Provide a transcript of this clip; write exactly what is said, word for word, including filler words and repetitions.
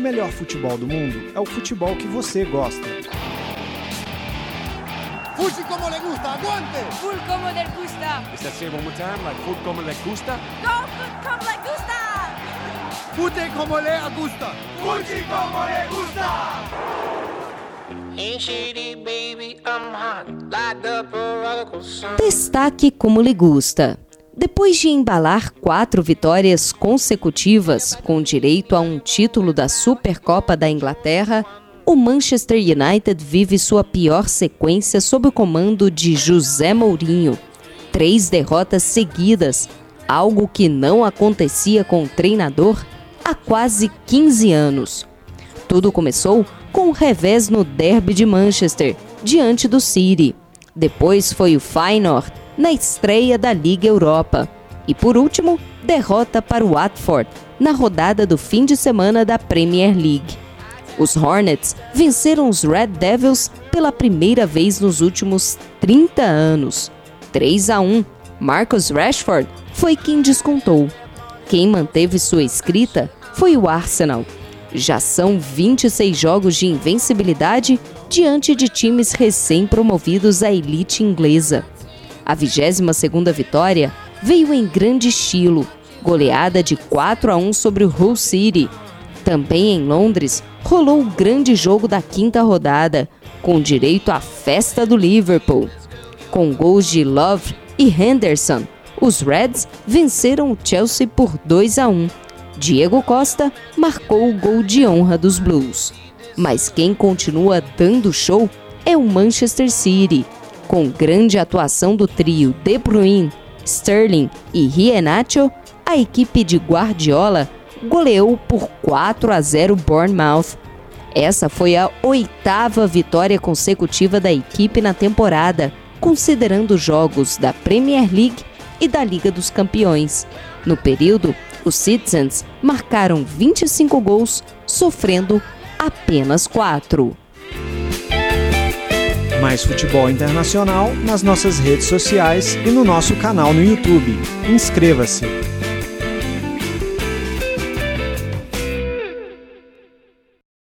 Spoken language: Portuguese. O melhor futebol do mundo é o futebol que você gosta. Fuji como le gusta, aguante! Full como le gusta! Is that say one more time? Like full como le gusta? Go full como le gusta! Fute como le gusta! Fuji como le gusta! Destaque como le gusta. Depois de embalar quatro vitórias consecutivas com direito a um título da Supercopa da Inglaterra, o Manchester United vive sua pior sequência sob o comando de José Mourinho. Três derrotas seguidas, algo que não acontecia com o treinador há quase quinze anos. Tudo começou com um revés no derby de Manchester, diante do City. Depois foi o Feyenoord, na estreia da Liga Europa. E por último, derrota para o Watford, na rodada do fim de semana da Premier League. Os Hornets venceram os Red Devils pela primeira vez nos últimos trinta anos. três a um, Marcus Rashford foi quem descontou. Quem manteve sua escrita foi o Arsenal. Já são vinte e seis jogos de invencibilidade diante de times recém-promovidos à elite inglesa. A vigésima segunda vitória veio em grande estilo, goleada de quatro a um sobre o Hull City. Também em Londres, rolou o grande jogo da quinta rodada, com direito à festa do Liverpool. Com gols de Love e Henderson, os Reds venceram o Chelsea por dois a um. Diego Costa marcou o gol de honra dos Blues. Mas quem continua dando show é o Manchester City, com grande atuação do trio De Bruyne, Sterling e Rienaccio. A equipe de Guardiola goleou por quatro a zero Bournemouth. Essa foi a oitava vitória consecutiva da equipe na temporada, considerando jogos da Premier League e da Liga dos Campeões. No período, os Citizens marcaram vinte e cinco gols, sofrendo apenas quatro. Mais futebol internacional nas nossas redes sociais e no nosso canal no YouTube. Inscreva-se!